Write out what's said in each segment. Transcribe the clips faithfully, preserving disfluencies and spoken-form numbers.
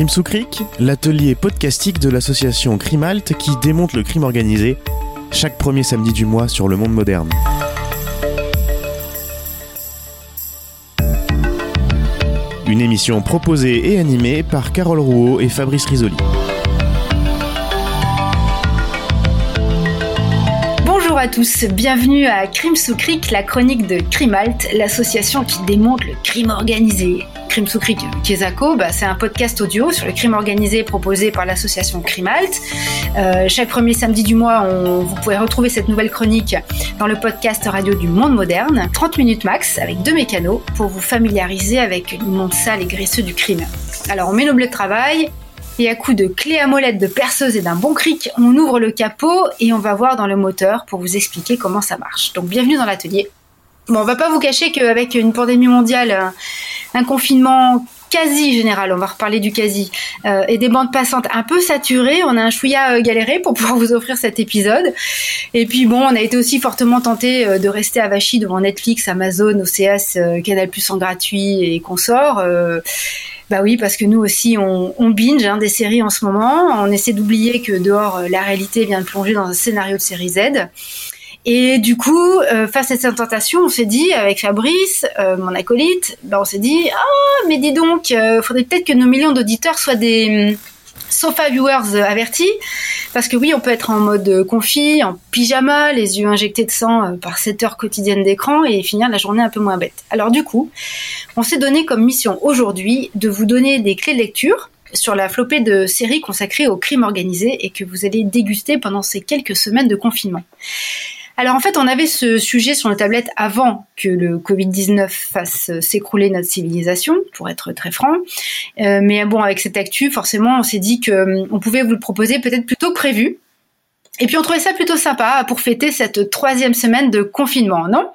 Crime sous cric, l'atelier podcastique de l'association Crimhalt qui démonte le crime organisé chaque premier samedi du mois sur le Monde Moderne. Une émission proposée et animée par Carole Rouault et Fabrice Rizzoli. Bonjour à tous, bienvenue à Crime sous cric, la chronique de Crimhalt, l'association qui démonte le crime organisé. Crime sous cric, Kesako, bah, c'est un podcast audio sur le crime organisé proposé par l'association Crimhalt. Euh, chaque premier samedi du mois, on, vous pouvez retrouver cette nouvelle chronique dans le podcast radio du Monde Moderne. trente minutes max, avec deux mécanos, pour vous familiariser avec le monde sale et graisseux du crime. Alors, on met nos bleus de travail, et à coups de clé à molette, de perceuse et d'un bon cric, on ouvre le capot et on va voir dans le moteur pour vous expliquer comment ça marche. Donc, bienvenue dans l'atelier. Bon, on va pas vous cacher qu'avec une pandémie mondiale, un confinement quasi général, on va reparler du quasi, euh, et des bandes passantes un peu saturées, on a un chouïa euh, galéré pour pouvoir vous offrir cet épisode. Et puis bon, on a été aussi fortement tenté euh, de rester avachis devant Netflix, Amazon, O C S, euh, Canal Plus en gratuit et consorts. Euh, bah oui, parce que nous aussi, on, on binge hein, des séries en ce moment. On essaie d'oublier que dehors, la réalité vient de plonger dans un scénario de série Z. Et du coup, euh, face à cette tentation, on s'est dit, avec Fabrice, euh, mon acolyte, ben on s'est dit « Ah, mais dis donc, euh, faudrait peut-être que nos millions d'auditeurs soient des sofa viewers avertis, parce que oui, on peut être en mode confit, en pyjama, les yeux injectés de sang par sept heures quotidiennes d'écran et finir la journée un peu moins bête. » Alors du coup, on s'est donné comme mission aujourd'hui de vous donner des clés de lecture sur la flopée de séries consacrées au crime organisé et que vous allez déguster pendant ces quelques semaines de confinement. Alors en fait, on avait ce sujet sur nos tablettes avant que le covid dix-neuf fasse s'écrouler notre civilisation, pour être très franc. Euh, mais bon, avec cette actu, forcément, on s'est dit que on pouvait vous le proposer peut-être plus tôt que prévu. Et puis on trouvait ça plutôt sympa pour fêter cette troisième semaine de confinement, non ?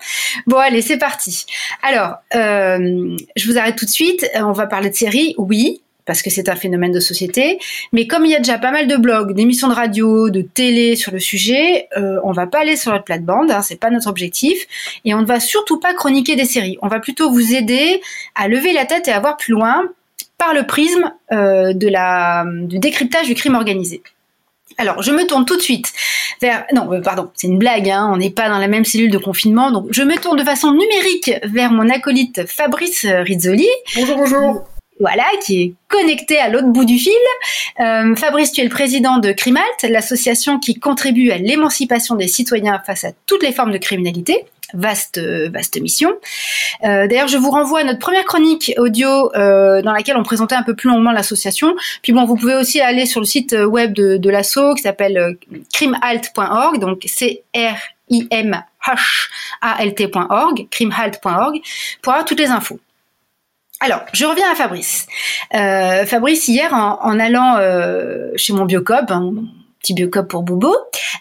Bon allez, c'est parti. Alors, euh, je vous arrête tout de suite. On va parler de séries, oui, parce que c'est un phénomène de société, mais comme il y a déjà pas mal de blogs, d'émissions de radio, de télé sur le sujet, euh, on va pas aller sur notre plate-bande, hein, c'est pas notre objectif, et on ne va surtout pas chroniquer des séries. On va plutôt vous aider à lever la tête et à voir plus loin par le prisme euh, de la, du décryptage du crime organisé. Alors, je me tourne tout de suite vers... Non, pardon, c'est une blague, hein, on n'est pas dans la même cellule de confinement, donc je me tourne de façon numérique vers mon acolyte Fabrice Rizzoli. Bonjour, bonjour. Voilà, qui est connecté à l'autre bout du fil. Euh, Fabrice, tu es le président de Crimhalt, l'association qui contribue à l'émancipation des citoyens face à toutes les formes de criminalité. Vaste, vaste mission. Euh, d'ailleurs, je vous renvoie à notre première chronique audio euh, dans laquelle on présentait un peu plus longuement l'association. Puis bon, vous pouvez aussi aller sur le site web de, de l'asso qui s'appelle euh, crimhalt point org, donc C R I M H A L T point org, crimhalt point org, pour avoir toutes les infos. Alors, je reviens à Fabrice. Euh, Fabrice, hier, en, en allant euh, chez mon Biocoop, hein, mon petit Biocoop pour Bobo,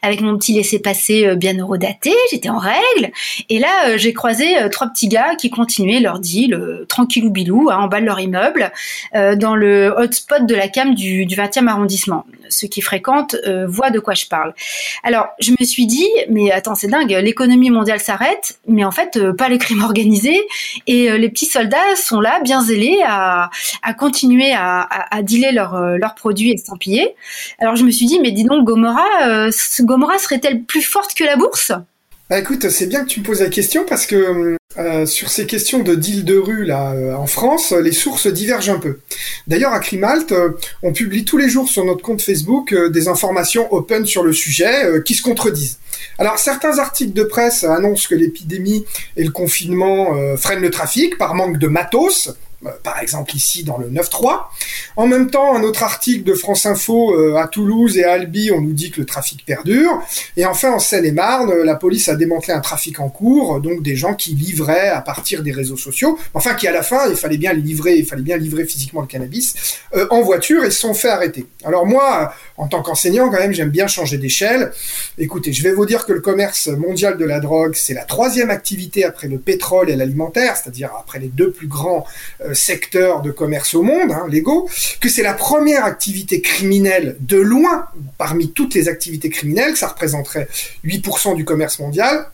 avec mon petit laissez-passer euh, bien eurodaté, j'étais en règle, et là, euh, j'ai croisé euh, trois petits gars qui continuaient leur deal, euh, tranquillou bilou, hein, en bas de leur immeuble, euh, dans le hotspot de la cam du, du vingtième arrondissement. Ceux qui fréquentent euh, voient de quoi je parle. Alors, je me suis dit, mais attends, c'est dingue, l'économie mondiale s'arrête, mais en fait, euh, pas les crimes organisés, et euh, les petits soldats sont là, bien zélés, à, à continuer à, à, à dealer leurs euh, leurs produits estampillés. Alors, je me suis dit, mais dis donc, Gomorra, euh, Gomorra serait-elle plus forte que la bourse ? Bah écoute, c'est bien que tu me poses la question, parce que euh, sur ces questions de deal de rue là euh, en France, les sources divergent un peu. D'ailleurs, à Crimhalt, euh, on publie tous les jours sur notre compte Facebook euh, des informations open sur le sujet euh, qui se contredisent. Alors, certains articles de presse annoncent que l'épidémie et le confinement euh, freinent le trafic par manque de matos, par exemple ici dans le neuf trois. En même temps, un autre article de France Info euh, à Toulouse et à Albi, on nous dit que le trafic perdure. Et enfin, en Seine-et-Marne, la police a démantelé un trafic en cours, donc des gens qui livraient à partir des réseaux sociaux, enfin qui à la fin, il fallait bien livrer, il fallait bien livrer physiquement le cannabis, euh, en voiture et se sont fait arrêter. Alors moi, en tant qu'enseignant, quand même, j'aime bien changer d'échelle. Écoutez, je vais vous dire que le commerce mondial de la drogue, c'est la troisième activité après le pétrole et l'alimentaire, c'est-à-dire après les deux plus grands euh, secteur de commerce au monde, hein, légaux, que c'est la première activité criminelle de loin, parmi toutes les activités criminelles, que ça représenterait huit pour cent du commerce mondial,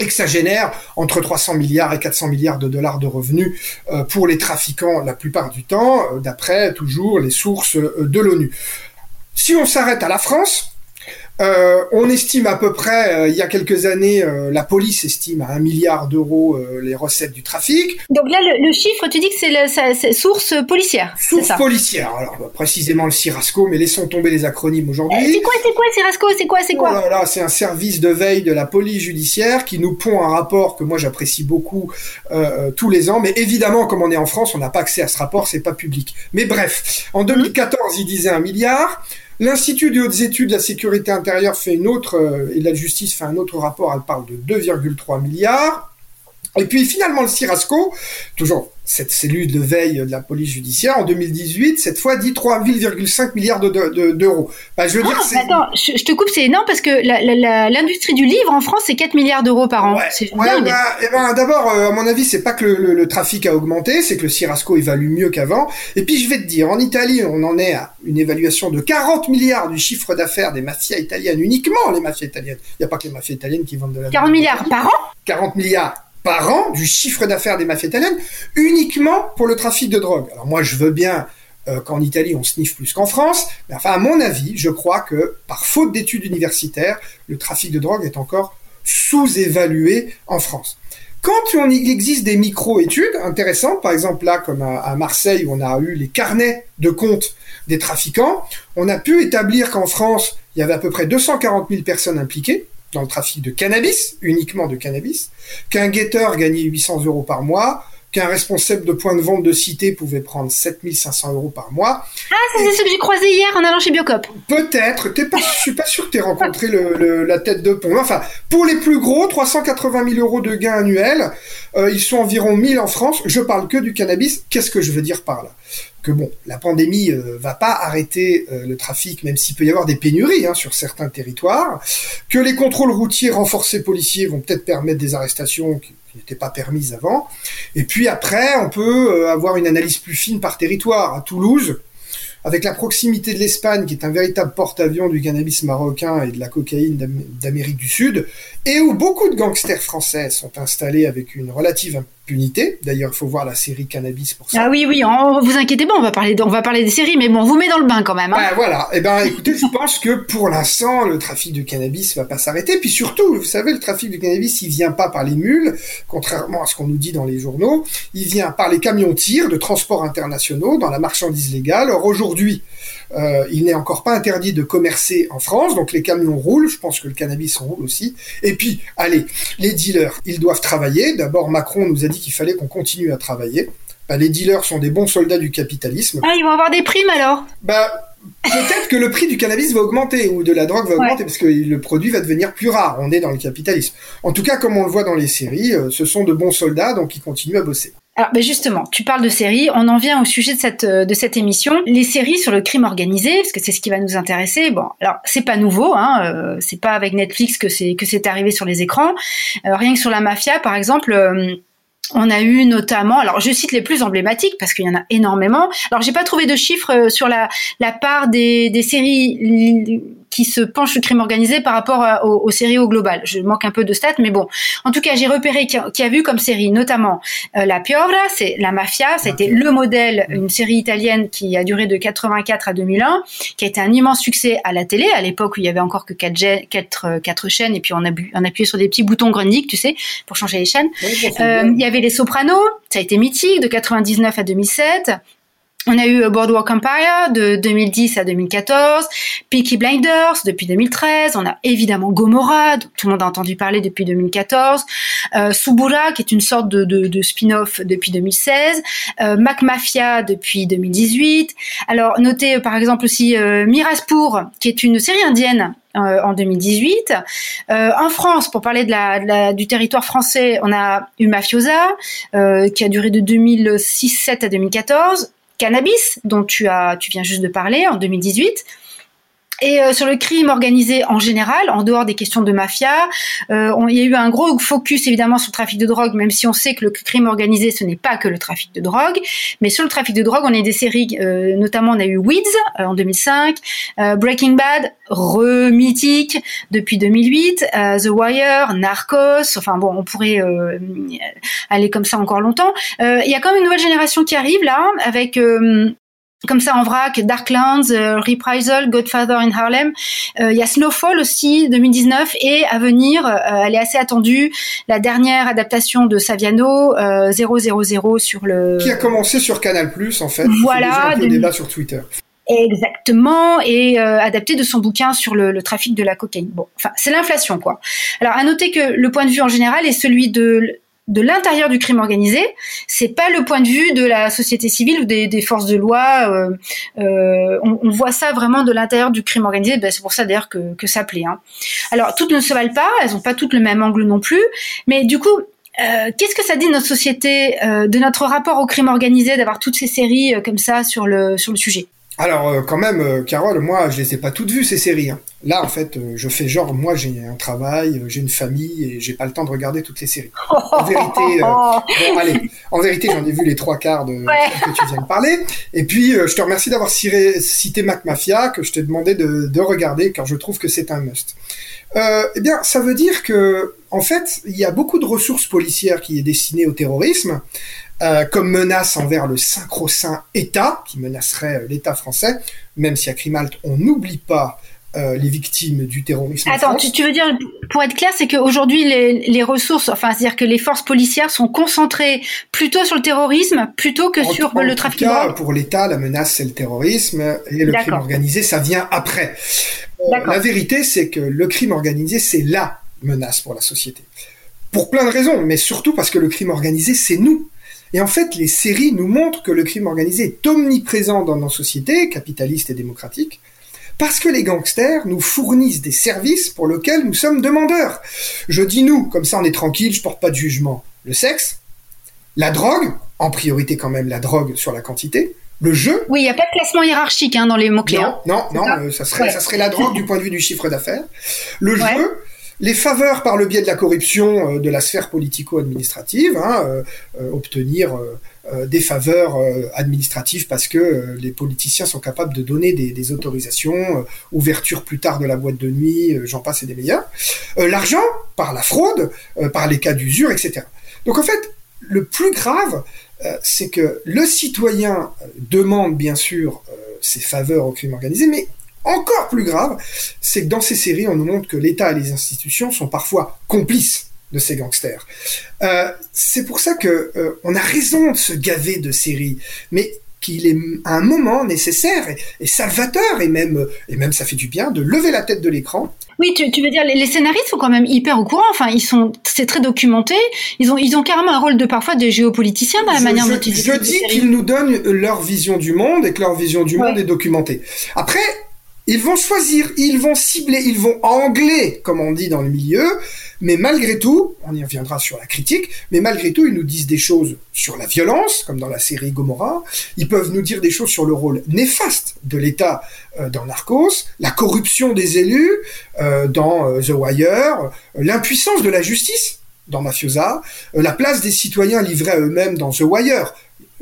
et que ça génère entre trois cents milliards et quatre cents milliards de dollars de revenus euh, pour les trafiquants la plupart du temps, euh, d'après toujours les sources euh, de l'ONU. Si on s'arrête à la France, euh, on estime à peu près, euh, il y a quelques années, euh, la police estime à un milliard d'euros euh, les recettes du trafic. Donc là, le, le chiffre, tu dis que c'est, le, ça, c'est source policière. Source c'est ça. policière, alors bah, précisément le Sirasco, mais laissons tomber les acronymes aujourd'hui. Euh, c'est quoi, c'est quoi le Sirasco, c'est quoi, c'est quoi oh là là, c'est un service de veille de la police judiciaire qui nous pond un rapport que moi j'apprécie beaucoup euh, tous les ans, mais évidemment, comme on est en France, on n'a pas accès à ce rapport, c'est pas public. Mais bref, en deux mille quatorze, mmh. il disait un milliard. L'Institut des hautes études de la sécurité intérieure fait une autre, euh, et de la justice fait un autre rapport, elle parle de deux virgule trois milliards. Et puis finalement, le Sirasco, toujours cette cellule de veille de la police judiciaire, en deux mille dix-huit, cette fois dit trois virgule cinq milliards de, de, de, d'euros. Bah, je veux ah, dire c'est... Attends, je, je te coupe, c'est énorme parce que la, la, la, l'industrie du livre en France, c'est quatre milliards d'euros par an. Ouais, c'est ouais, dingue. Bah, et ben, d'abord, euh, à mon avis, c'est pas que le, le, le trafic a augmenté, c'est que le Sirasco évalue mieux qu'avant. Et puis, je vais te dire, en Italie, on en est à une évaluation de quarante milliards du chiffre d'affaires des mafias italiennes, uniquement les mafias italiennes. Il n'y a pas que les mafias italiennes qui vendent de la... quarante milliards par an ? quarante milliards par an du chiffre d'affaires des mafias italiennes uniquement pour le trafic de drogue. Alors moi, je veux bien euh, qu'en Italie, on sniffe plus qu'en France, mais enfin, à mon avis, je crois que par faute d'études universitaires, le trafic de drogue est encore sous-évalué en France. Quand on, il existe des micro-études intéressantes, par exemple là, comme à, à Marseille, où on a eu les carnets de comptes des trafiquants, on a pu établir qu'en France, il y avait à peu près deux cent quarante mille personnes impliquées dans le trafic de cannabis, uniquement de cannabis, qu'un guetteur gagnait huit cents euros par mois, qu'un responsable de point de vente de cité pouvait prendre sept mille cinq cents euros par mois. Ah, c'est et... ce que j'ai croisé hier en allant chez Biocop. Peut-être, t'es pas, je suis pas sûr que t'aies rencontré le, le, la tête de pont. Enfin, pour les plus gros, trois cent quatre-vingt mille euros de gains annuels, euh, ils sont environ mille en France, je parle que du cannabis, qu'est-ce que je veux dire par là ? Que bon, la pandémie euh, va pas arrêter euh, le trafic, même s'il peut y avoir des pénuries hein, sur certains territoires, que les contrôles routiers renforcés policiers vont peut-être permettre des arrestations qui n'étaient pas permises avant, et puis après, on peut euh, avoir une analyse plus fine par territoire. À Toulouse, avec la proximité de l'Espagne, qui est un véritable porte-avions du cannabis marocain et de la cocaïne d'Am- d'Amérique du Sud, et où beaucoup de gangsters français sont installés avec une relative impunité. D'ailleurs, il faut voir la série Cannabis pour ça. Ah oui, oui, on, vous inquiétez pas, on va, parler de, on va parler des séries, mais bon, on vous met dans le bain quand même. Hein. Bah voilà, eh ben, écoutez, je pense que pour l'instant, le trafic de cannabis va pas s'arrêter. Puis surtout, vous savez, le trafic de cannabis, il vient pas par les mules, contrairement à ce qu'on nous dit dans les journaux, il vient par les camions-tirs de transports internationaux dans la marchandise légale. Or, aujourd'hui, Aujourd'hui, euh, il n'est encore pas interdit de commercer en France, donc les camions roulent, je pense que le cannabis roule aussi. Et puis, allez, les dealers, ils doivent travailler. D'abord, Macron nous a dit qu'il fallait qu'on continue à travailler. Bah, les dealers sont des bons soldats du capitalisme. Ah, ils vont avoir des primes alors ? Bah... Peut-être que le prix du cannabis va augmenter ou de la drogue va augmenter ouais. parce que le produit va devenir plus rare. On est dans le capitalisme. En tout cas, comme on le voit dans les séries, ce sont de bons soldats, donc ils continuent à bosser. Alors, ben justement, tu parles de séries. On en vient au sujet de cette de cette émission, les séries sur le crime organisé, parce que c'est ce qui va nous intéresser. Bon, alors c'est pas nouveau, hein. Euh, c'est pas avec Netflix que c'est que c'est arrivé sur les écrans. Euh, rien que sur la mafia, par exemple. Euh, On a eu notamment, alors je cite les plus emblématiques parce qu'il y en a énormément. Alors j'ai pas trouvé de chiffres sur la la part des des séries qui se penchent sur le crime organisé par rapport à, aux, aux séries au global. Je manque un peu de stats, mais bon. En tout cas, j'ai repéré qu'il y a vu comme série notamment euh, La Piovra, c'est la mafia, ça a été le modèle, une série italienne qui a duré de quatre-vingt-quatre à deux mille un, qui a été un immense succès à la télé à l'époque où il y avait encore que quatre chaînes, quatre quatre chaînes et puis on a on appuyait sur des petits boutons grendiques, tu sais, pour changer les chaînes. Oui, euh, il y avait Les Sopranos, ça a été mythique, de quatre-vingt-dix-neuf à deux mille sept. On a eu Boardwalk Empire, de deux mille dix à deux mille quatorze. Peaky Blinders, depuis deux mille treize. On a évidemment Gomorra, dont tout le monde a entendu parler depuis deux mille quatorze. Euh, Suburra, qui est une sorte de, de, de spin-off depuis deux mille seize. Euh, Mac Mafia, depuis deux mille dix-huit. Alors, notez euh, par exemple aussi euh, Mirzapur, qui est une série indienne, Euh, en deux mille dix-huit. Euh, en France, pour parler de la, de la, du territoire français, on a eu Mafiosa, euh, qui a duré de deux mille six sept à deux mille quatorze. Cannabis, dont tu as, tu viens juste de parler, en deux mille dix-huit. Et euh, sur le crime organisé en général, en dehors des questions de mafia, euh, on, il y a eu un gros focus évidemment sur le trafic de drogue, même si on sait que le crime organisé, ce n'est pas que le trafic de drogue. Mais sur le trafic de drogue, on a eu des séries, euh, notamment on a eu Weeds euh, en deux mille cinq, euh, Breaking Bad, re-mythique depuis deux mille huit, euh, The Wire, Narcos, enfin bon, on pourrait euh, aller comme ça encore longtemps. Euh, il y a quand même une nouvelle génération qui arrive là, avec... Euh, comme ça en vrac, Darklands, euh, Reprisal, Godfather in Harlem. Il euh, y a Snowfall aussi, deux mille dix-neuf, et à venir, euh, elle est assez attendue, la dernière adaptation de Saviano, euh, zéro zéro zéro sur le... Qui a commencé sur Canal Plus, en fait. Voilà. Il y a eu un peu de débat sur Twitter. Exactement, et euh, adapté de son bouquin sur le, le trafic de la cocaïne. Bon, enfin, c'est l'inflation, quoi. Alors, à noter que le point de vue en général est celui de... de l'intérieur du crime organisé, c'est pas le point de vue de la société civile ou des, des forces de loi. Euh, euh, on, on voit ça vraiment de l'intérieur du crime organisé. Ben, c'est pour ça d'ailleurs que, que ça plaît. Hein. Alors toutes ne se valent pas, elles ont pas toutes le même angle non plus. Mais du coup, euh, qu'est-ce que ça dit de notre société, euh, de notre rapport au crime organisé, d'avoir toutes ces séries euh, comme ça sur le sur le sujet? Alors euh, quand même, euh, Carole, moi je les ai pas toutes vues ces séries. Hein. Là en fait, euh, je fais genre moi j'ai un travail, euh, j'ai une famille et j'ai pas le temps de regarder toutes les séries. En vérité, euh, bon, allez, en vérité j'en ai vu les trois quarts de ouais. que tu viens de parler. Et puis euh, je te remercie d'avoir ciré, cité Mac Mafia que je t'ai demandé de, de regarder car je trouve que c'est un must. Euh, eh bien, ça veut dire que en fait il y a beaucoup de ressources policières qui est destinée au terrorisme. Euh, comme menace envers le sacro-saint État, qui menacerait euh, l'État français, même si à Crimhalt, on n'oublie pas euh, les victimes du terrorisme. Attends, tu, tu veux dire, pour être clair, c'est qu'aujourd'hui, les, les ressources, enfin, c'est-à-dire que les forces policières sont concentrées plutôt sur le terrorisme, plutôt que en, sur en le trafic de drogue. En tout cas, pour l'État, la menace, c'est le terrorisme, et le D'accord. crime organisé, ça vient après. Euh, la vérité, c'est que le crime organisé, c'est la menace pour la société. Pour plein de raisons, mais surtout parce que le crime organisé, c'est nous. Et en fait, les séries nous montrent que le crime organisé est omniprésent dans nos sociétés, capitalistes et démocratiques, parce que les gangsters nous fournissent des services pour lesquels nous sommes demandeurs. Je dis nous, comme ça on est tranquille, je porte pas de jugement. Le sexe, la drogue, en priorité quand même la drogue sur la quantité, le jeu... Oui, il n'y a pas de classement hiérarchique hein, dans les mots-clés. Non, non, non euh, ça, serait, ouais. ça serait la drogue du point de vue du chiffre d'affaires. Le ouais. jeu... Les faveurs par le biais de la corruption euh, de la sphère politico-administrative, hein, euh, euh, obtenir euh, euh, des faveurs euh, administratives parce que euh, les politiciens sont capables de donner des, des autorisations, euh, ouverture plus tard de la boîte de nuit, euh, j'en passe et des meilleurs. Euh, l'argent par la fraude, euh, par les cas d'usure, et cetera. Donc en fait, le plus grave, euh, c'est que le citoyen demande bien sûr euh, ses faveurs au crime organisé, mais encore plus grave, c'est que dans ces séries, on nous montre que l'État et les institutions sont parfois complices de ces gangsters. Euh, c'est pour ça que euh, on a raison de se gaver de séries, mais qu'il est à un moment nécessaire et, et salvateur, et même, et même ça fait du bien, de lever la tête de l'écran. Oui, tu, tu veux dire, les, les scénaristes sont quand même hyper au courant, enfin, ils sont, c'est très documenté, ils ont, ils ont carrément un rôle de parfois de géopoliticiens dans la je, manière dont ils Je dis qu'ils nous donnent leur vision du monde et que leur vision du ouais. monde est documentée. Après, ils vont choisir, ils vont cibler, ils vont angler, comme on dit dans le milieu, mais malgré tout, on y reviendra sur la critique, mais malgré tout, ils nous disent des choses sur la violence, comme dans la série Gomorra, ils peuvent nous dire des choses sur le rôle néfaste de l'État euh, dans Narcos, la corruption des élus euh, dans euh, The Wire, euh, l'impuissance de la justice dans Mafiosa, euh, la place des citoyens livrés à eux-mêmes dans The Wire,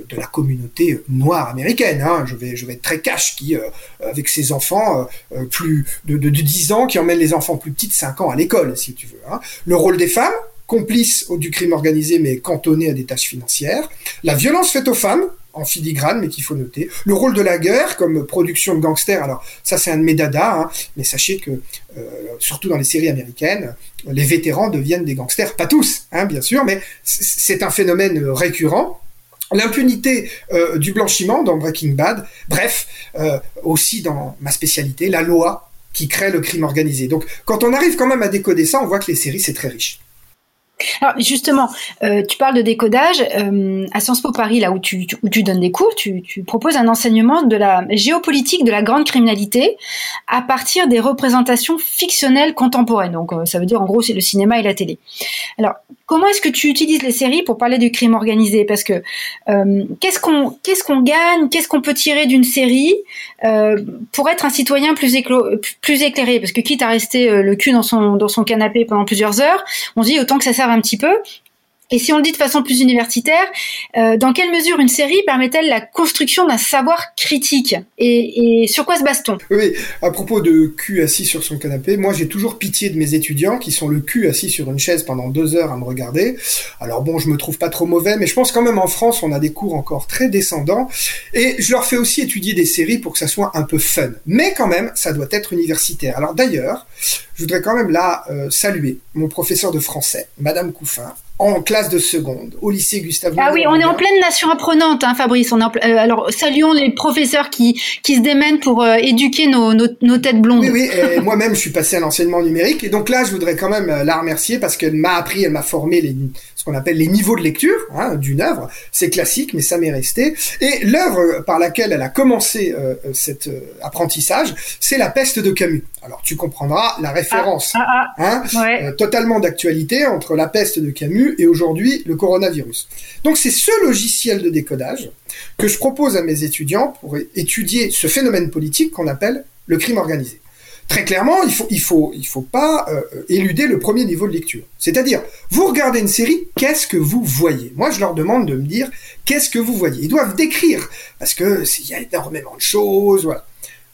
de la communauté noire américaine, hein. Je vais, je vais être très cash, qui, euh, avec ses enfants, euh, plus de, de, de dix ans, qui emmène les enfants plus petits de cinq ans à l'école, si tu veux, hein. Le rôle des femmes, complices du crime organisé, mais cantonnées à des tâches financières. La violence faite aux femmes, en filigrane, mais qu'il faut noter. Le rôle de la guerre, comme production de gangsters. Alors, ça, c'est un de mes dadas, hein. Mais sachez que, euh, surtout dans les séries américaines, les vétérans deviennent des gangsters. Pas tous, hein, bien sûr, mais c'est un phénomène récurrent. L'impunité euh, du blanchiment dans Breaking Bad, bref, euh, aussi dans ma spécialité, la loi qui crée le crime organisé. Donc, quand on arrive quand même à décoder ça, on voit que les séries, c'est très riche. Alors justement, euh, tu parles de décodage. Euh, à Sciences Po Paris, là où tu, tu, où tu donnes des cours, tu, tu proposes un enseignement de la géopolitique de la grande criminalité à partir des représentations fictionnelles contemporaines. Donc euh, ça veut dire en gros c'est le cinéma et la télé. Alors Comment est-ce que tu utilises les séries pour parler du crime organisé ? Parce que euh, qu'est-ce qu'on qu'est-ce qu'on gagne, qu'est-ce qu'on peut tirer d'une série euh, pour être un citoyen plus, éclo- plus éclairé ? Parce que quitte à rester euh, le cul dans son dans son canapé pendant plusieurs heures, on se dit autant que ça serve un petit peu. Et si on le dit de façon plus universitaire, euh, dans quelle mesure une série permet-elle la construction d'un savoir critique ? et, et sur quoi se base-t-on ? Oui, à propos de cul assis sur son canapé, moi j'ai toujours pitié de mes étudiants qui sont le cul assis sur une chaise pendant deux heures à me regarder. Alors bon, je me trouve pas trop mauvais, mais je pense quand même en France, on a des cours encore très descendants. Et je leur fais aussi étudier des séries pour que ça soit un peu fun. Mais quand même, ça doit être universitaire. Alors d'ailleurs, je voudrais quand même là euh, saluer mon professeur de français, Madame Couffin, en classe de seconde, au lycée Gustave Moreau. Ah oui, on est en pleine nation apprenante, hein, Fabrice. On est en pl- euh, alors, saluons les professeurs qui, qui se démènent pour euh, éduquer nos, nos, nos têtes blondes. Oui, oui, et moi-même, je suis passé à l'enseignement numérique. Et donc là, je voudrais quand même euh, la remercier parce qu'elle m'a appris, elle m'a formé les, ce qu'on appelle les niveaux de lecture hein, d'une œuvre. C'est classique, mais ça m'est resté. Et l'œuvre par laquelle elle a commencé euh, cet euh, apprentissage, c'est La Peste de Camus. Alors, tu comprendras la référence ah, ah, ah, hein, ouais. euh, totalement d'actualité entre La Peste de Camus et aujourd'hui le coronavirus. Donc c'est ce logiciel de décodage que je propose à mes étudiants pour étudier ce phénomène politique qu'on appelle le crime organisé. Très clairement, il faut, il faut, il faut pas euh, éluder le premier niveau de lecture. C'est-à-dire, vous regardez une série, qu'est-ce que vous voyez ? Moi, je leur demande de me dire qu'est-ce que vous voyez. Ils doivent décrire, parce que il y a énormément de choses, voilà.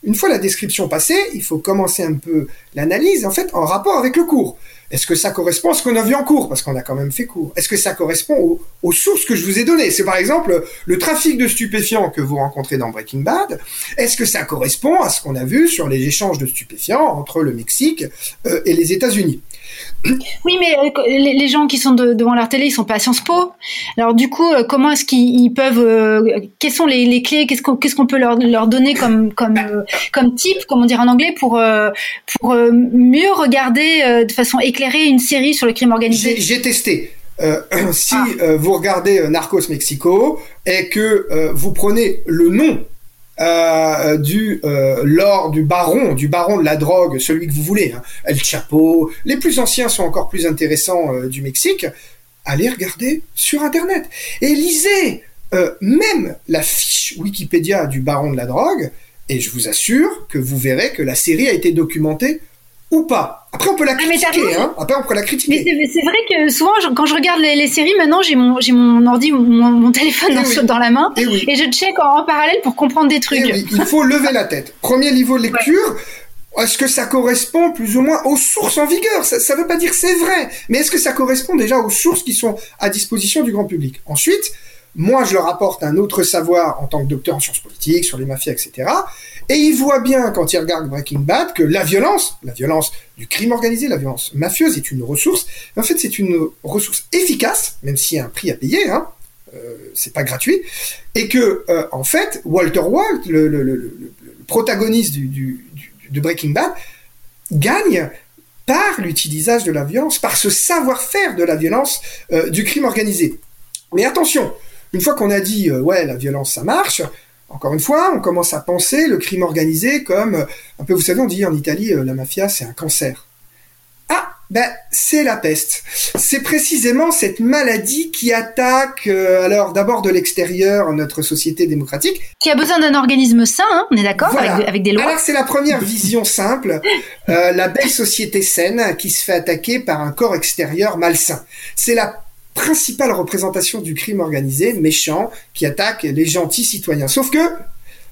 Une fois la description passée, il faut commencer un peu l'analyse, en fait, en rapport avec le cours. Est-ce que ça correspond à ce qu'on a vu en cours ? Parce qu'on a quand même fait cours. Est-ce que ça correspond au, aux sources que je vous ai données ? C'est par exemple le trafic de stupéfiants que vous rencontrez dans Breaking Bad. Est-ce que ça correspond à ce qu'on a vu sur les échanges de stupéfiants entre le Mexique euh, et les États-Unis ? Oui, mais euh, les, les gens qui sont de, devant leur télé, ils sont pas à Sciences Po. Alors du coup, euh, comment est-ce qu'ils ils peuvent euh, Quelles sont les, les clés qu'est-ce qu'on, qu'est-ce qu'on peut leur, leur donner comme comme euh, comme type, comment dire en anglais, pour euh, pour euh, mieux regarder euh, de façon éclairer une série sur le crime organisé. J'ai, j'ai testé. Euh, si ah. euh, vous regardez Narcos Mexico et que euh, vous prenez le nom euh, du euh, lord, du baron, du baron de la drogue, celui que vous voulez, hein, El Chapo, les plus anciens sont encore plus intéressants euh, du Mexique, allez regarder sur Internet. Et lisez euh, même la fiche Wikipédia du baron de la drogue, et je vous assure que vous verrez que la série a été documentée ou pas. Après, on peut la critiquer. Hein. Après, on peut la critiquer. Mais c'est, c'est vrai que souvent, je, quand je regarde les, les séries, maintenant, j'ai mon, j'ai mon ordi, mon, mon téléphone dans, oui. dans la main, et, oui. et je check en, en parallèle pour comprendre des trucs. Oui, il faut lever la tête. Premier niveau de lecture. Ouais. Est-ce que ça correspond plus ou moins aux sources en vigueur ? Ça ne veut pas dire que c'est vrai, mais est-ce que ça correspond déjà aux sources qui sont à disposition du grand public ? Ensuite, moi, je leur apporte un autre savoir en tant que docteur en sciences politiques, sur les mafias, et cetera. Et ils voient bien, quand ils regardent Breaking Bad, que la violence, la violence du crime organisé, la violence mafieuse est une ressource. En fait, c'est une ressource efficace, même s'il y a un prix à payer, hein, euh, c'est pas gratuit. Et que, euh, en fait, Walter White, le, le, le, le, le protagoniste du, du, du, de Breaking Bad, gagne par l'utilisation de la violence, par ce savoir-faire de la violence euh, du crime organisé. Mais attention! Une fois qu'on a dit euh, « ouais, la violence, ça marche », encore une fois, on commence à penser le crime organisé comme, euh, un peu, vous savez, on dit en Italie, euh, la mafia, c'est un cancer. Ah, ben, c'est la peste. C'est précisément cette maladie qui attaque, euh, alors d'abord de l'extérieur, notre société démocratique. Qui a besoin d'un organisme sain, hein, on est d'accord, voilà. avec, avec des lois. Alors, c'est la première vision simple, euh, la belle société saine qui se fait attaquer par un corps extérieur malsain. C'est la principale représentation du crime organisé, méchant, qui attaque les gentils citoyens. Sauf que,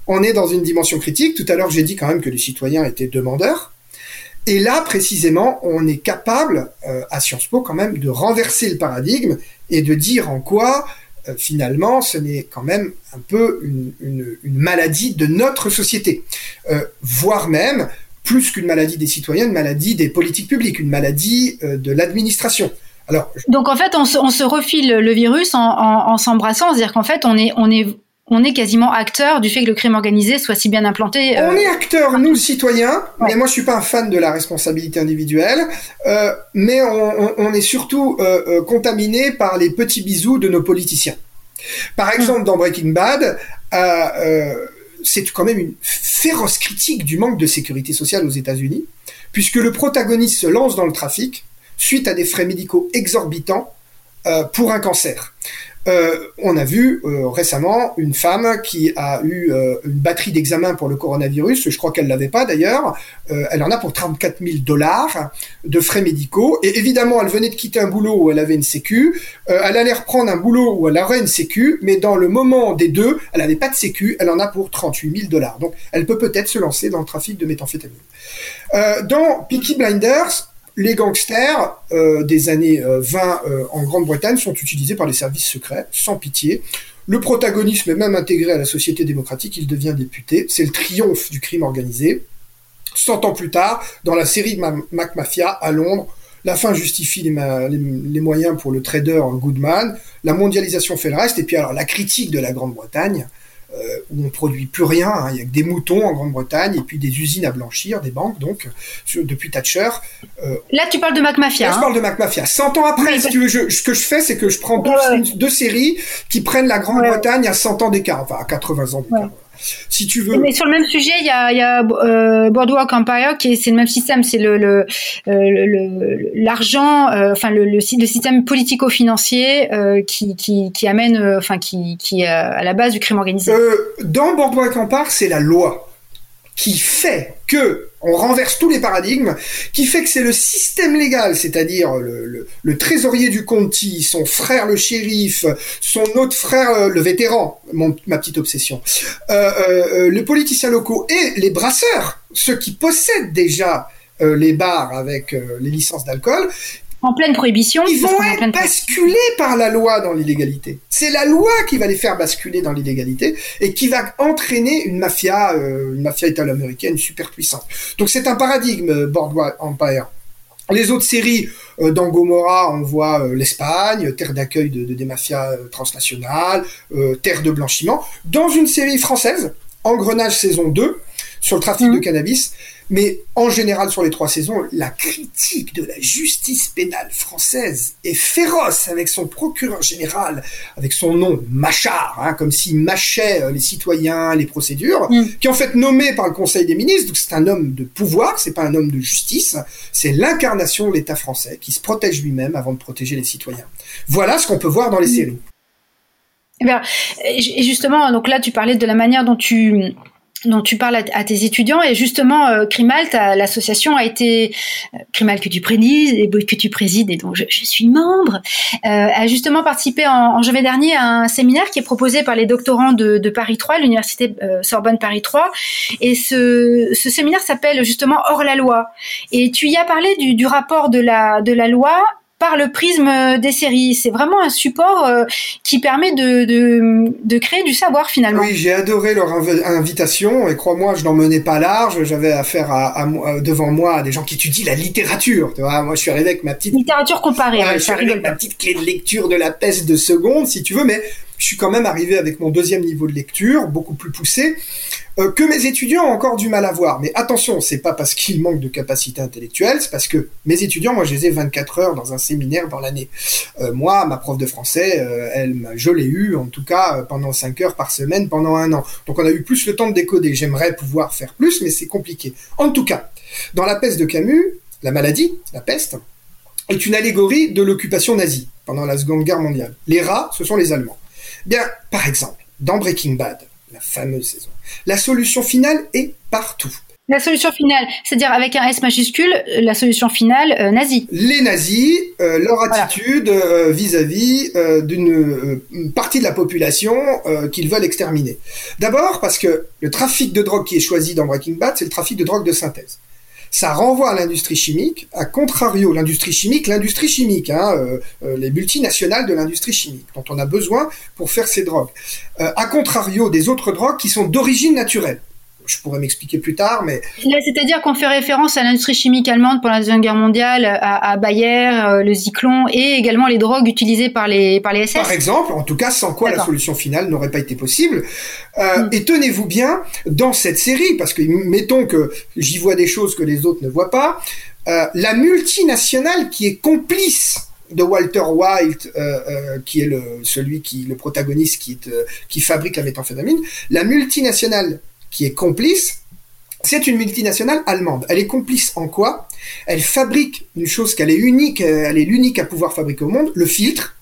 on est dans une dimension critique. Tout à l'heure, j'ai dit quand même que les citoyens étaient demandeurs. Et là, précisément, on est capable, euh, à Sciences Po, quand même, de renverser le paradigme et de dire en quoi, euh, finalement, ce n'est quand même un peu une, une, une maladie de notre société. Euh, voire même, plus qu'une maladie des citoyens, une maladie des politiques publiques, une maladie euh, de l'administration. Alors, je... Donc en fait, on se, on se refile le virus en, en, en s'embrassant, c'est-à-dire qu'en fait, on est, on est, on est quasiment acteur du fait que le crime organisé soit si bien implanté. Euh... On est acteur, nous, citoyens. Ouais. Mais moi, je suis pas un fan de la responsabilité individuelle. Euh, mais on, on, on est surtout euh, contaminé par les petits bisous de nos politiciens. Par exemple, hum. dans Breaking Bad, euh, euh, c'est quand même une féroce critique du manque de sécurité sociale aux États-Unis, puisque le protagoniste se lance dans le trafic. Suite à des frais médicaux exorbitants, euh, pour un cancer. Euh, on a vu euh, récemment une femme qui a eu euh, une batterie d'examens pour le coronavirus, je crois qu'elle l'avait pas d'ailleurs, euh, elle en a pour trente-quatre mille dollars de frais médicaux, et évidemment elle venait de quitter un boulot où elle avait une sécu, euh, elle allait reprendre un boulot où elle aurait une sécu, mais dans le moment des deux, elle n'avait pas de sécu, elle en a pour trente-huit mille dollars, donc elle peut peut-être se lancer dans le trafic de méthamphétamine. Euh, dans Peaky Blinders, les gangsters euh, des années euh, vingt euh, en Grande-Bretagne sont utilisés par les services secrets, sans pitié. Le protagonisme est même intégré à la société démocratique, il devient député. C'est le triomphe du crime organisé. Cent ans plus tard, dans la série Ma- Mac Mafia à Londres, la fin justifie les, ma- les, les moyens pour le trader Goodman. La mondialisation fait le reste. Et puis alors la critique de la Grande-Bretagne, Euh, où on produit plus rien, hein. Il y a que des moutons en Grande-Bretagne et puis des usines à blanchir, des banques donc, sur, depuis Thatcher. Euh, Là, tu parles de Mac Mafia. Là, hein. Je parle de Mac Mafia. Cent ans après, oui, si tu veux, je, ce que je fais, c'est que je prends deux, ouais. deux séries qui prennent la Grande-Bretagne ouais. à cent ans d'écart, enfin à quatre-vingts ans d'écart. Ouais. Si tu veux. Mais sur le même sujet, il y a, il y a euh, Boardwalk Empire qui est, c'est le même système, c'est le, le, le, le l'argent, euh, enfin le, le, le système politico-financier euh, qui, qui, qui amène, euh, enfin qui, qui est à la base du crime organisé. Euh, dans Boardwalk Empire, c'est la loi qui fait que on renverse tous les paradigmes, qui fait que c'est le système légal, c'est-à-dire le, le, le trésorier du Conti, son frère le shérif, son autre frère le vétéran, mon, ma petite obsession, euh, euh, les politiciens locaux et les brasseurs, ceux qui possèdent déjà euh, les bars avec euh, les licences d'alcool, en pleine prohibition, ils vont être basculés par la loi dans l'illégalité. C'est la loi qui va les faire basculer dans l'illégalité et qui va entraîner une mafia, euh, une mafia italo-américaine super puissante. Donc c'est un paradigme, Boardwalk Empire. Les autres séries, euh, dans Gomorra, on voit euh, l'Espagne, terre d'accueil de, de des mafias euh, transnationales, euh, terre de blanchiment. Dans une série française, Engrenage saison deux, sur le trafic mmh. de cannabis. Mais en général, sur les trois saisons, la critique de la justice pénale française est féroce avec son procureur général, avec son nom Machard, hein, comme s'il mâchait les citoyens, les procédures, mmh. qui est en fait nommé par le Conseil des ministres. Donc c'est un homme de pouvoir, c'est pas un homme de justice, c'est l'incarnation de l'État français qui se protège lui-même avant de protéger les citoyens. Voilà ce qu'on peut voir dans les mmh. séries. Et bien, justement, donc là, tu parlais de la manière dont tu... dont tu parles à tes étudiants, et justement euh, Crimhalt, l'association a été euh, Crimhalt que tu présides et que tu présides et dont je, je suis membre, euh, a justement participé en, en janvier dernier à un séminaire qui est proposé par les doctorants de, de Paris trois, l'université euh, Sorbonne Paris trois, et ce, ce séminaire s'appelle justement Hors la loi, et tu y as parlé du, du rapport de la, de la loi par le prisme des séries. C'est vraiment un support euh, qui permet de, de, de créer du savoir, finalement. Oui, j'ai adoré leur inv- invitation, et crois-moi, je n'en menais pas large. J'avais affaire à, à, à, devant moi à des gens qui étudient la littérature. Tu vois, moi, je suis arrivé avec ma petite... Littérature comparée. Ouais, ouais, je suis arrivé avec ma petite clé de lecture de La Peste de seconde, si tu veux, mais je suis quand même arrivé avec mon deuxième niveau de lecture, beaucoup plus poussé, euh, que mes étudiants ont encore du mal à voir. Mais attention, c'est pas parce qu'ils manquent de capacité intellectuelle, c'est parce que mes étudiants, moi, je les ai vingt-quatre heures dans un séminaire dans l'année. Euh, moi, ma prof de français, euh, elle, je l'ai eu, en tout cas, euh, pendant cinq heures par semaine, pendant un an. Donc, on a eu plus le temps de décoder. J'aimerais pouvoir faire plus, mais c'est compliqué. En tout cas, dans La Peste de Camus, la maladie, la peste, est une allégorie de l'occupation nazie pendant la Seconde Guerre mondiale. Les rats, ce sont les Allemands. Bien, par exemple, dans Breaking Bad, la fameuse saison, la solution finale est partout. La solution finale, c'est-à-dire avec un S majuscule, la solution finale euh, nazie. Les nazis, euh, leur attitude voilà. euh, vis-à-vis euh, d'une euh, partie de la population euh, qu'ils veulent exterminer. D'abord parce que le trafic de drogue qui est choisi dans Breaking Bad, c'est le trafic de drogue de synthèse. Ça renvoie à l'industrie chimique, à contrario, l'industrie chimique, l'industrie chimique, hein, euh, euh, les multinationales de l'industrie chimique, dont on a besoin pour faire ces drogues. Euh, à contrario des autres drogues qui sont d'origine naturelle. Je pourrais m'expliquer plus tard, mais... Là, c'est-à-dire qu'on fait référence à l'industrie chimique allemande pendant la Seconde Guerre mondiale, à, à Bayer, euh, le Zyklon, et également les drogues utilisées par les, par les S S. Par exemple, en tout cas, sans quoi D'accord. la solution finale n'aurait pas été possible. Euh, mmh. Et tenez-vous bien, dans cette série, parce que mettons que j'y vois des choses que les autres ne voient pas, euh, la multinationale qui est complice de Walter White, euh, euh, qui est le, celui qui, le protagoniste qui, est, euh, qui fabrique la méthamphétamine, la multinationale qui est complice, c'est une multinationale allemande. Elle est complice en quoi ? Elle fabrique une chose qu'elle est unique, elle est l'unique à pouvoir fabriquer au monde, le filtre,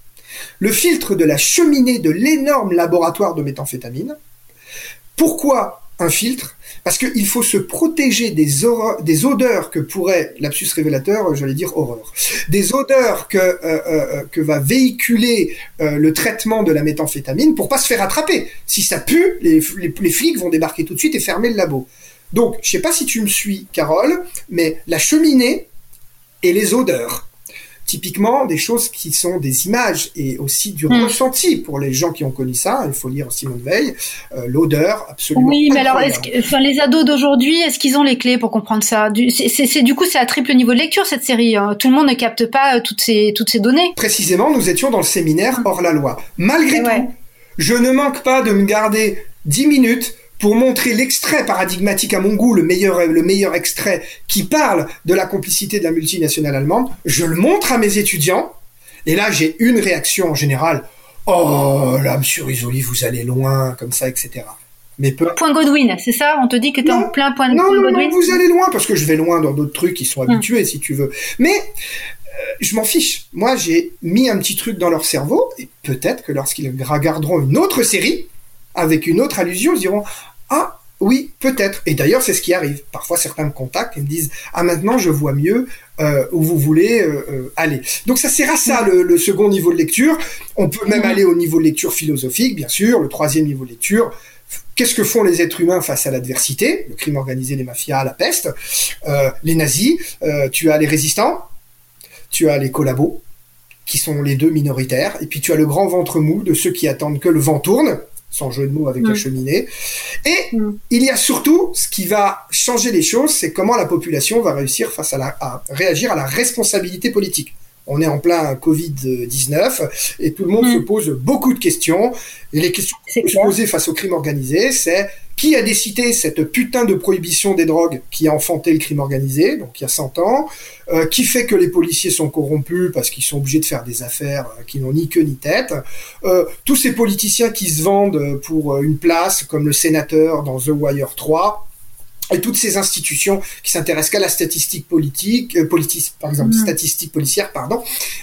le filtre de la cheminée de l'énorme laboratoire de méthamphétamine. Pourquoi un filtre ? Parce qu'il faut se protéger des, horreurs, des odeurs que pourrait, lapsus révélateur, j'allais dire horreur, des odeurs que, euh, euh, que va véhiculer euh, le traitement de la méthamphétamine pour pas se faire attraper. Si ça pue, les, les, les flics vont débarquer tout de suite et fermer le labo. Donc, je sais pas si tu me suis, Carole, mais la cheminée et les odeurs, typiquement des choses qui sont des images et aussi du mmh. ressenti pour les gens qui ont connu ça. Il faut lire Simone Veil, euh, l'odeur, absolument. Oui, mais incroyable. Alors, est-ce que, enfin, les ados d'aujourd'hui, est-ce qu'ils ont les clés pour comprendre ça ? du, c'est, c'est, c'est, du coup, c'est à triple niveau de lecture, cette série. Hein. Tout le monde ne capte pas euh, toutes, ces, toutes ces données. Précisément, nous étions dans le séminaire Hors la loi. Malgré et tout, ouais. je ne manque pas de me garder dix minutes pour montrer l'extrait paradigmatique à mon goût, le meilleur, le meilleur extrait qui parle de la complicité de la multinationale allemande. Je le montre à mes étudiants, et là j'ai une réaction en général, « Oh là, monsieur Rizzoli, vous allez loin, comme ça, et cetera » Mais peu... Point Godwin, c'est ça ? On te dit que t'es non, en plein point, non, point non, Godwin ? Non, vous allez loin, parce que je vais loin dans d'autres trucs, ils sont habitués, hum. si tu veux. Mais... je m'en fiche. Moi, j'ai mis un petit truc dans leur cerveau, et peut-être que lorsqu'ils regarderont une autre série, avec une autre allusion, ils diront « Ah, oui, peut-être ». Et d'ailleurs, c'est ce qui arrive. Parfois, certains me contactent et me disent « Ah, maintenant, je vois mieux euh, où vous voulez euh, aller ». Donc, ça sert à ça, le, le second niveau de lecture. On peut même aller au niveau de lecture philosophique, bien sûr. Le troisième niveau de lecture, qu'est-ce que font les êtres humains face à l'adversité ? Le crime organisé, les mafias, la peste, euh, les nazis. Euh, tu as les résistants, tu as les collabos, qui sont les deux minoritaires. Et puis, tu as le grand ventre mou de ceux qui attendent que le vent tourne, sans jeu de mots avec mmh. la cheminée. Et mmh. il y a surtout, ce qui va changer les choses, c'est comment la population va réussir face à, la, à réagir à la responsabilité politique. On est en plein covid dix-neuf et tout le monde mmh. se pose beaucoup de questions. Et les questions qui se posent face au crime organisé, c'est qui a décidé cette putain de prohibition des drogues qui a enfanté le crime organisé, donc il y a cent ans, euh, qui fait que les policiers sont corrompus parce qu'ils sont obligés de faire des affaires qui n'ont ni queue ni tête, euh, tous ces politiciens qui se vendent pour une place comme le sénateur dans The Wire trois, et toutes ces institutions qui s'intéressent qu'à la statistique politique, euh, politique par exemple, mmh. statistique policière, pardon,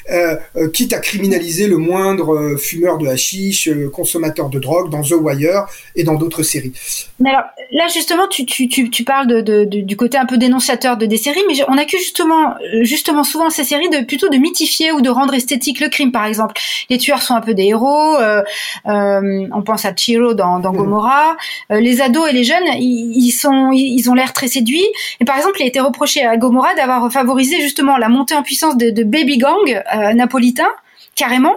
euh, euh, quitte à criminaliser le moindre euh, fumeur de hashish, euh, consommateur de drogue, dans The Wire et dans d'autres séries. Mais alors, là, justement, tu, tu, tu, tu parles de, de, de, du côté un peu dénonciateur de, des séries, mais je, on accuse justement, justement souvent ces séries de, plutôt de mythifier ou de rendre esthétique le crime, par exemple. Les tueurs sont un peu des héros, euh, euh, on pense à Chiro dans, dans Gomorra, mmh. euh, les ados et les jeunes, ils, ils sont... Ils, ils ont l'air très séduits. Et par exemple, il a été reproché à Gomorra d'avoir favorisé justement la montée en puissance de, de baby gang euh, napolitain, carrément.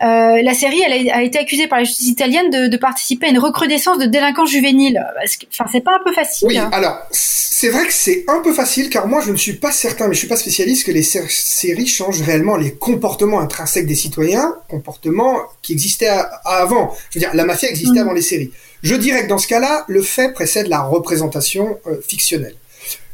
Euh, la série, elle a, a été accusée par la justice italienne de, de participer à une recrudescence de délinquance juvénile. Enfin, c'est pas un peu facile. Oui, hein. Alors, c'est vrai que c'est un peu facile, car moi, je ne suis pas certain, mais je suis pas spécialiste, que les ser- séries changent réellement les comportements intrinsèques des citoyens, comportements qui existaient à, à avant. Je veux dire, la mafia existait mmh. avant les séries. Je dirais que dans ce cas-là, le fait précède la représentation euh, fictionnelle.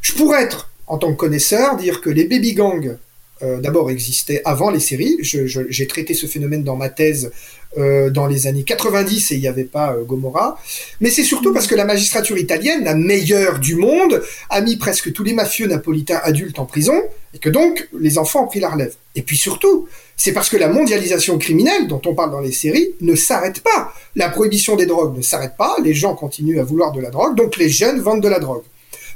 Je pourrais être, en tant que connaisseur, dire que les baby gangs, euh, d'abord, existaient avant les séries. Je, je, j'ai traité ce phénomène dans ma thèse euh, dans les années quatre-vingt-dix et il n'y avait pas euh, Gomorra. Mais c'est surtout parce que la magistrature italienne, la meilleure du monde, a mis presque tous les mafieux napolitains adultes en prison et que donc, les enfants ont pris la relève. Et puis surtout... c'est parce que la mondialisation criminelle, dont on parle dans les séries, ne s'arrête pas. La prohibition des drogues ne s'arrête pas, les gens continuent à vouloir de la drogue, donc les jeunes vendent de la drogue.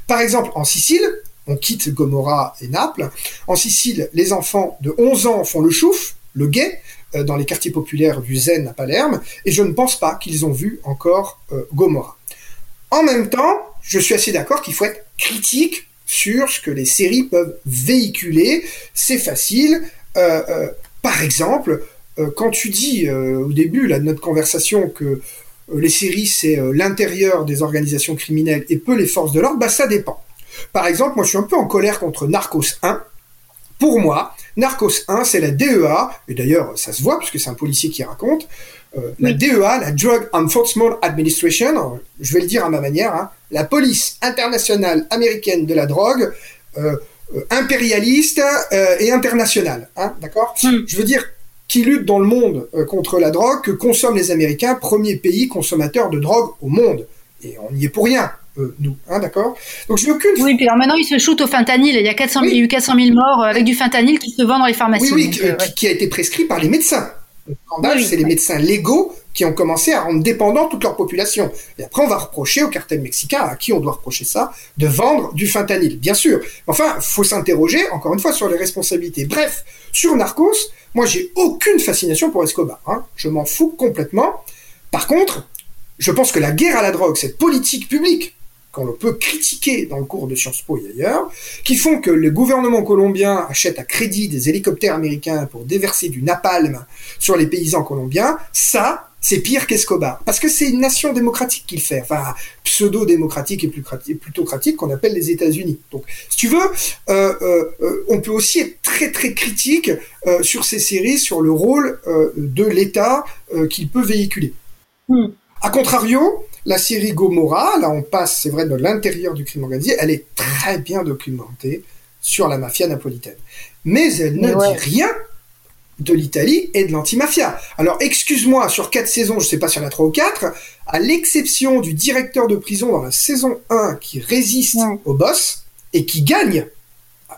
Par exemple, en Sicile, on quitte Gomorra et Naples, en Sicile, les enfants de onze ans font le chouf, le guet, euh, dans les quartiers populaires du Zen à Palerme, et je ne pense pas qu'ils ont vu encore euh, Gomorra. En même temps, je suis assez d'accord qu'il faut être critique sur ce que les séries peuvent véhiculer, c'est facile, euh, euh, par exemple, euh, quand tu dis euh, au début là, de notre conversation que euh, les séries, c'est euh, l'intérieur des organisations criminelles et peu les forces de l'ordre, bah ça dépend. Par exemple, moi je suis un peu en colère contre Narcos un. Pour moi, Narcos un, c'est la D E A, et d'ailleurs ça se voit puisque c'est un policier qui raconte, euh, oui. la D E A, la Drug Enforcement Administration, je vais le dire à ma manière, hein, la police internationale américaine de la drogue, euh, Euh, impérialiste euh, et international, hein, d'accord ? mm. Je veux dire, qui lutte dans le monde euh, contre la drogue, que consomment les Américains, premier pays consommateur de drogue au monde. Et on n'y est pour rien, euh, nous, hein, d'accord ? Donc je veux qu'une... Oui, puis alors maintenant, ils se shootent au fentanyl, il y a quatre cents, oui. il y a eu quatre cent mille morts avec du fentanyl qui se vend dans les pharmacies. Oui, oui, donc, euh, qui, ouais. qui a été prescrit par les médecins. Le scandale, oui, c'est oui. les médecins légaux qui ont commencé à rendre dépendants toute leur population. Et après, on va reprocher au cartel mexicain, à qui on doit reprocher ça, de vendre du fentanyl, bien sûr. Enfin, il faut s'interroger, encore une fois, sur les responsabilités. Bref, sur Narcos, moi, j'ai aucune fascination pour Escobar. Hein. Je m'en fous complètement. Par contre, je pense que la guerre à la drogue, cette politique publique, qu'on peut critiquer dans le cours de Sciences Po et ailleurs, qui font que le gouvernement colombien achète à crédit des hélicoptères américains pour déverser du napalm sur les paysans colombiens, ça, c'est pire qu'Escobar. Parce que c'est une nation démocratique qu'il fait, enfin, pseudo-démocratique et plutocratique qu'on appelle les États-Unis. Donc, si tu veux, euh, euh, on peut aussi être très très critique euh, sur ces séries, sur le rôle euh, de l'État euh, qu'il peut véhiculer. Mmh. A contrario, la série Gomorra, là on passe, c'est vrai, de l'intérieur du crime organisé, elle est très bien documentée sur la mafia napolitaine. Mais elle ne ouais. dit rien de l'Italie et de l'antimafia. Alors excuse-moi, sur quatre saisons, je ne sais pas si il y en a trois ou quatre, à l'exception du directeur de prison dans la saison un qui résiste ouais. au boss et qui gagne,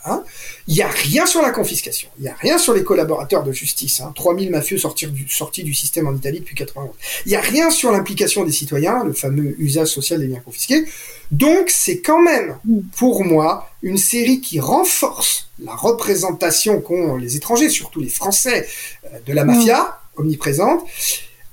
hein, il n'y a rien sur la confiscation, il n'y a rien sur les collaborateurs de justice, hein, trois mille mafieux sortir du, sortis du système en Italie depuis quatre-vingt-onze. Il n'y a rien sur l'implication des citoyens, le fameux usage social des biens confisqués. Donc c'est quand même, pour moi, une série qui renforce la représentation qu'ont les étrangers, surtout les Français, de la mafia omniprésente.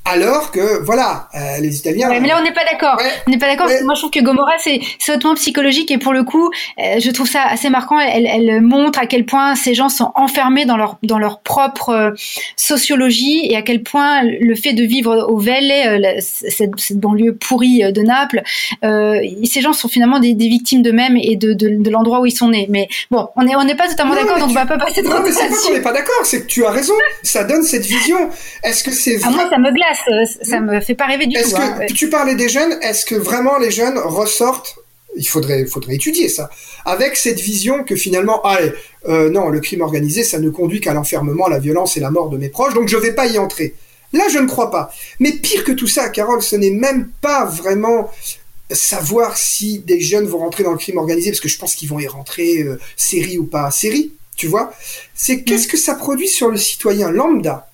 Alors que, voilà, euh, les Italiens... Ouais, mais là, on n'est pas d'accord. Ouais, on n'est pas d'accord, ouais. parce que moi, je trouve que Gomorra, c'est, c'est hautement psychologique. Et pour le coup, euh, je trouve ça assez marquant. Elle, elle montre à quel point ces gens sont enfermés dans leur, dans leur propre euh, sociologie et à quel point le fait de vivre au Valle, euh, la, cette, cette banlieue pourrie de Naples, euh, ces gens sont finalement des, des victimes d'eux-mêmes et de, de, de l'endroit où ils sont nés. Mais bon, on n'est on n'est pas totalement non, d'accord, donc tu... on ne va pas passer trop de temps là-dessus. Non, mais c'est pas qu'on n'est pas d'accord, c'est que tu as raison. Ça donne cette vision. Est-ce que c'est vrai... Ah, moi, ça me glace. Ça me fait pas rêver du est-ce tout. Que, hein, ouais. Tu parlais des jeunes, est-ce que vraiment les jeunes ressortent, il faudrait, faudrait étudier ça, avec cette vision que finalement, allez, euh, non, le crime organisé, ça ne conduit qu'à l'enfermement, la violence et la mort de mes proches, donc je vais pas y entrer. Là, je ne crois pas. Mais pire que tout ça, Carole, ce n'est même pas vraiment savoir si des jeunes vont rentrer dans le crime organisé, parce que je pense qu'ils vont y rentrer euh, série ou pas série, tu vois. C'est mmh. qu'est-ce que ça produit sur le citoyen lambda ?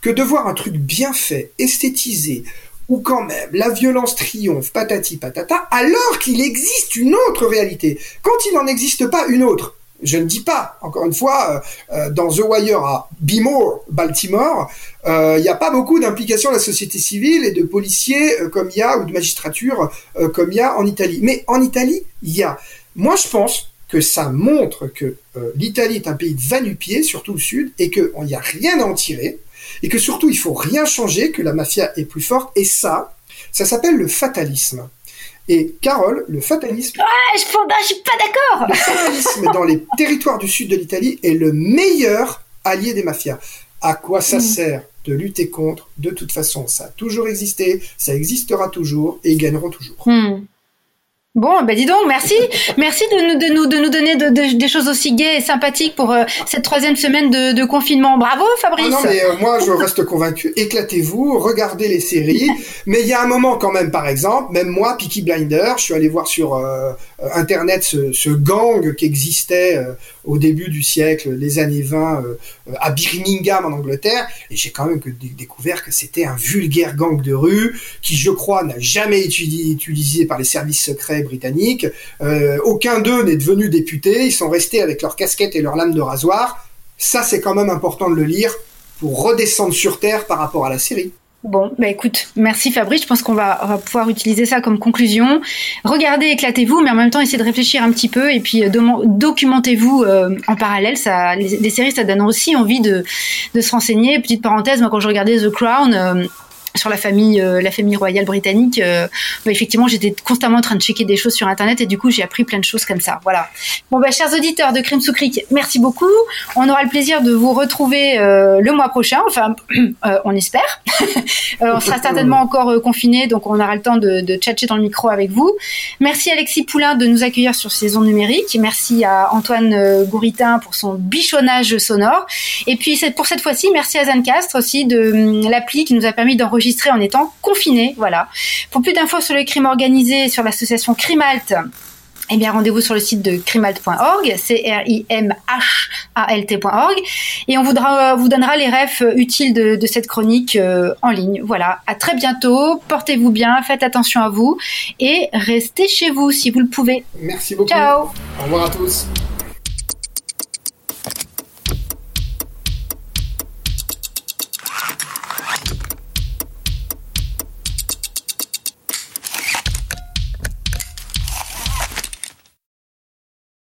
Que de voir un truc bien fait, esthétisé, où quand même la violence triomphe, patati patata, alors qu'il existe une autre réalité. Quand il n'en existe pas une autre, je ne dis pas, encore une fois, euh, dans The Wire à Bemore, Baltimore, il euh, n'y a pas beaucoup d'implications de la société civile et de policiers euh, comme il y a, ou de magistrature euh, comme il y a en Italie. Mais en Italie, il y a. Moi, je pense que ça montre que euh, l'Italie est un pays de va-nu-pieds, surtout le sud, et qu'on n'y a rien à en tirer. Et que surtout, il faut rien changer, que la mafia est plus forte. Et ça, ça s'appelle le fatalisme. Et Carole, le fatalisme... Ouais, je, ben, je suis pas d'accord. Le fatalisme dans les territoires du sud de l'Italie est le meilleur allié des mafias. À quoi ça mmh. sert de lutter contre? De toute façon, ça a toujours existé, ça existera toujours, et ils gagneront toujours. Mmh. Bon, ben dis donc, merci, merci de nous de nous de nous donner de, de, des choses aussi gaies et sympathiques pour euh, cette troisième semaine de, de confinement. Bravo, Fabrice. Ah non, mais euh, moi je reste convaincu. Éclatez-vous, regardez les séries. Mais il y a un moment quand même, par exemple, même moi, Peaky Blinders, je suis allé voir sur euh, Internet ce, ce gang qui existait euh, au début du siècle, les années vingt, euh, à Birmingham en Angleterre, et j'ai quand même que d- découvert que c'était un vulgaire gang de rue qui, je crois, n'a jamais été étudi- utilisé par les services secrets britanniques. Euh, aucun d'eux n'est devenu député, ils sont restés avec leurs casquettes et leurs lames de rasoir. Ça, c'est quand même important de le lire pour redescendre sur terre par rapport à la série. Bon, bah écoute, merci Fabrice, je pense qu'on va, on va pouvoir utiliser ça comme conclusion. Regardez, éclatez-vous, mais en même temps, essayez de réfléchir un petit peu et puis euh, do- documentez-vous euh, en parallèle. Ça, les, les séries, ça donne aussi envie de, de se renseigner. Petite parenthèse, moi quand je regardais The Crown... Euh, sur la famille, euh, la famille royale britannique, euh, bah, effectivement, j'étais constamment en train de checker des choses sur Internet et du coup, j'ai appris plein de choses comme ça. Voilà. Bon, bah, chers auditeurs de Crime sous Cric, merci beaucoup. On aura le plaisir de vous retrouver euh, le mois prochain. Enfin, euh, on espère. euh, on sera certainement encore euh, confinés, donc on aura le temps de, de tchatcher dans le micro avec vous. Merci Alexis Poulain de nous accueillir sur ces ondes numériques. Merci à Antoine euh, Gouritin pour son bichonnage sonore. Et puis, c'est, pour cette fois-ci, merci à Zancastre aussi de euh, l'appli qui nous a permis d'enregistrer en étant confiné, voilà. Pour plus d'infos sur le crime organisé, sur l'association Crimhalt, Eh bien, rendez-vous sur le site de crimhalt point org, C R I M H A L T point org, et on voudra, vous donnera les refs utiles de, de cette chronique euh, en ligne. Voilà, à très bientôt, portez-vous bien, faites attention à vous, et restez chez vous si vous le pouvez. Merci beaucoup. Ciao. Au revoir à tous.